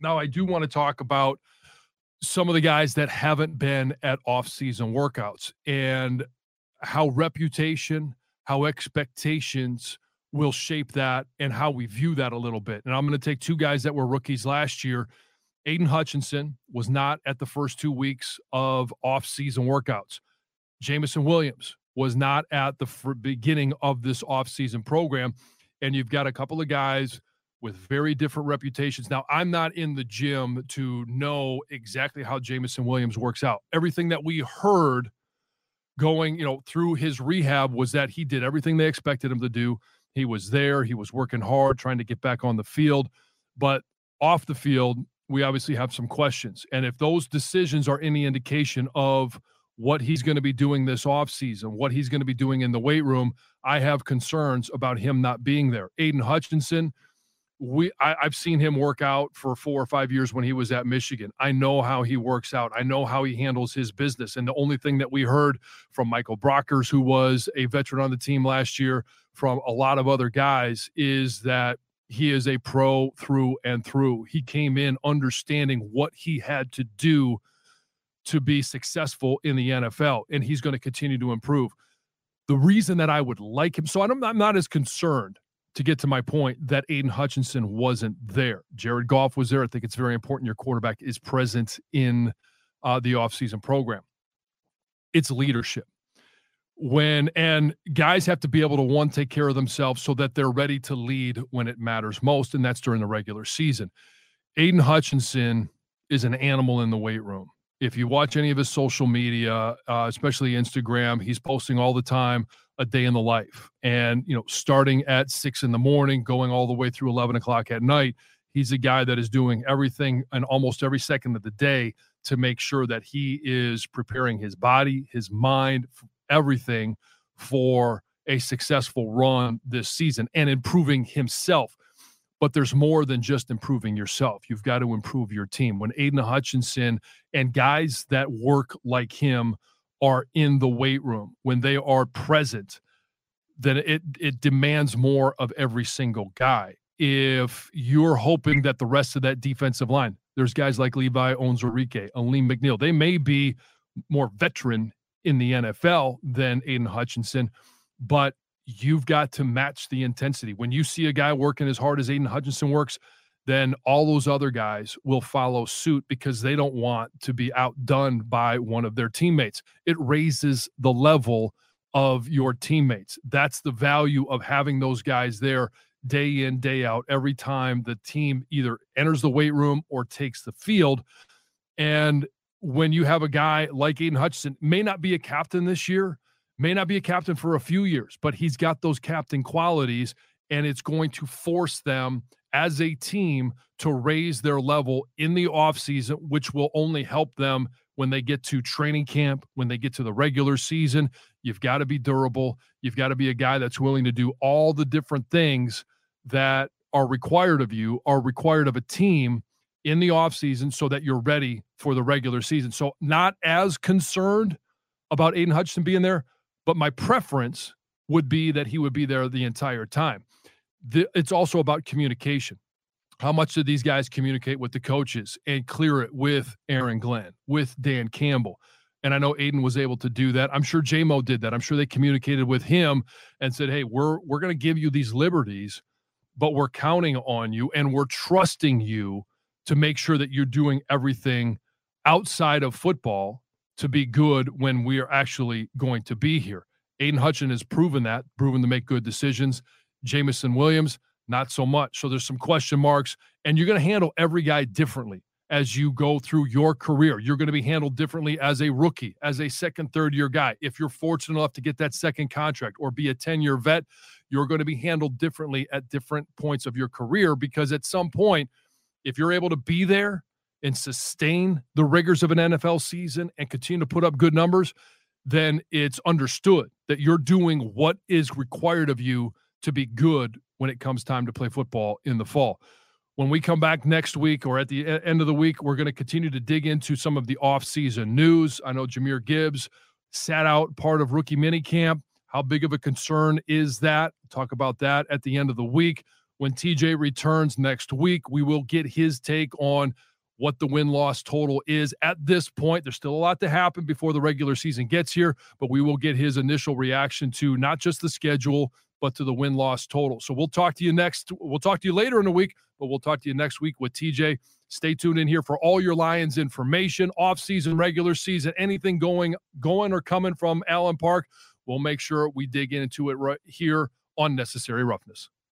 Now, I do want to talk about some of the guys that haven't been at off-season workouts and how reputation, how expectations will shape that and how we view that a little bit. And I'm going to take two guys that were rookies last year. Aidan Hutchinson was not at the first 2 weeks of off-season workouts. Jameson Williams was not at the beginning of this off-season program. And you've got a couple of guys with very different reputations. Now, I'm not in the gym to know exactly how Jameson Williams works out. Everything that we heard going, through his rehab was that he did everything they expected him to do. He was there. He was working hard, trying to get back on the field. But off the field, we obviously have some questions. And if those decisions are any indication of what he's going to be doing this offseason, what he's going to be doing in the weight room, I have concerns about him not being there. Aidan Hutchinson, I've seen him work out for 4 or 5 years when he was at Michigan. I know how he works out. I know how he handles his business. And the only thing that we heard from Michael Brockers, who was a veteran on the team last year, from a lot of other guys, is that he is a pro through and through. He came in understanding what he had to do to be successful in the NFL, and he's going to continue to improve. The reason that I would like him, so I'm not as concerned, to get to my point, that Aidan Hutchinson wasn't there. Jared Goff was there. I think it's very important your quarterback is present in the offseason program. It's leadership. And guys have to be able to, one, take care of themselves so that they're ready to lead when it matters most, and that's during the regular season. Aidan Hutchinson is an animal in the weight room. If you watch any of his social media, especially Instagram, he's posting all the time a day in the life. And, starting at 6 a.m, going all the way through 11 o'clock at night, he's a guy that is doing everything and almost every second of the day to make sure that he is preparing his body, his mind, everything for a successful run this season and improving himself. But there's more than just improving yourself. You've got to improve your team. When Aidan Hutchinson and guys that work like him are in the weight room, when they are present, then it demands more of every single guy. If you're hoping that the rest of that defensive line, there's guys like Levi Onwuzurike, Alim McNeil, they may be more veteran in the NFL than Aidan Hutchinson, but you've got to match the intensity. When you see a guy working as hard as Aidan Hutchinson works, then all those other guys will follow suit because they don't want to be outdone by one of their teammates. It raises the level of your teammates. That's the value of having those guys there day in, day out, every time the team either enters the weight room or takes the field. And when you have a guy like Aidan Hutchinson, may not be a captain this year, may not be a captain for a few years, but he's got those captain qualities, and it's going to force them as a team to raise their level in the offseason, which will only help them when they get to training camp, when they get to the regular season. You've got to be durable. You've got to be a guy that's willing to do all the different things that are required of you, are required of a team in the offseason so that you're ready for the regular season. So not as concerned about Aidan Hutchinson being there, but my preference would be that he would be there the entire time. It's also about communication. How much did these guys communicate with the coaches and clear it with Aaron Glenn, with Dan Campbell? And I know Aidan was able to do that. I'm sure J-Mo did that. I'm sure they communicated with him and said, hey, we're going to give you these liberties, but we're counting on you and we're trusting you to make sure that you're doing everything outside of football to be good when we are actually going to be here. Aidan Hutchinson has proven that, proven to make good decisions. Jameson Williams, not so much. So there's some question marks, and you're going to handle every guy differently as you go through your career. You're going to be handled differently as a rookie, as a second, third-year guy. If you're fortunate enough to get that second contract or be a 10-year vet, you're going to be handled differently at different points of your career, because at some point, if you're able to be there and sustain the rigors of an NFL season and continue to put up good numbers, then it's understood that you're doing what is required of you to be good when it comes time to play football in the fall. When we come back next week or at the end of the week, we're going to continue to dig into some of the offseason news. I know Jameer Gibbs sat out part of rookie minicamp. How big of a concern is that? We'll talk about that at the end of the week. When TJ returns next week, we will get his take on what the win-loss total is at this point. There's still a lot to happen before the regular season gets here, but we will get his initial reaction to not just the schedule, but to the win-loss total. So we'll talk to you next. We'll talk to you later in the week, but we'll talk to you next week with TJ. Stay tuned in here for all your Lions information, off-season, regular season, anything going or coming from Allen Park. We'll make sure we dig into it right here on Necessary Roughness.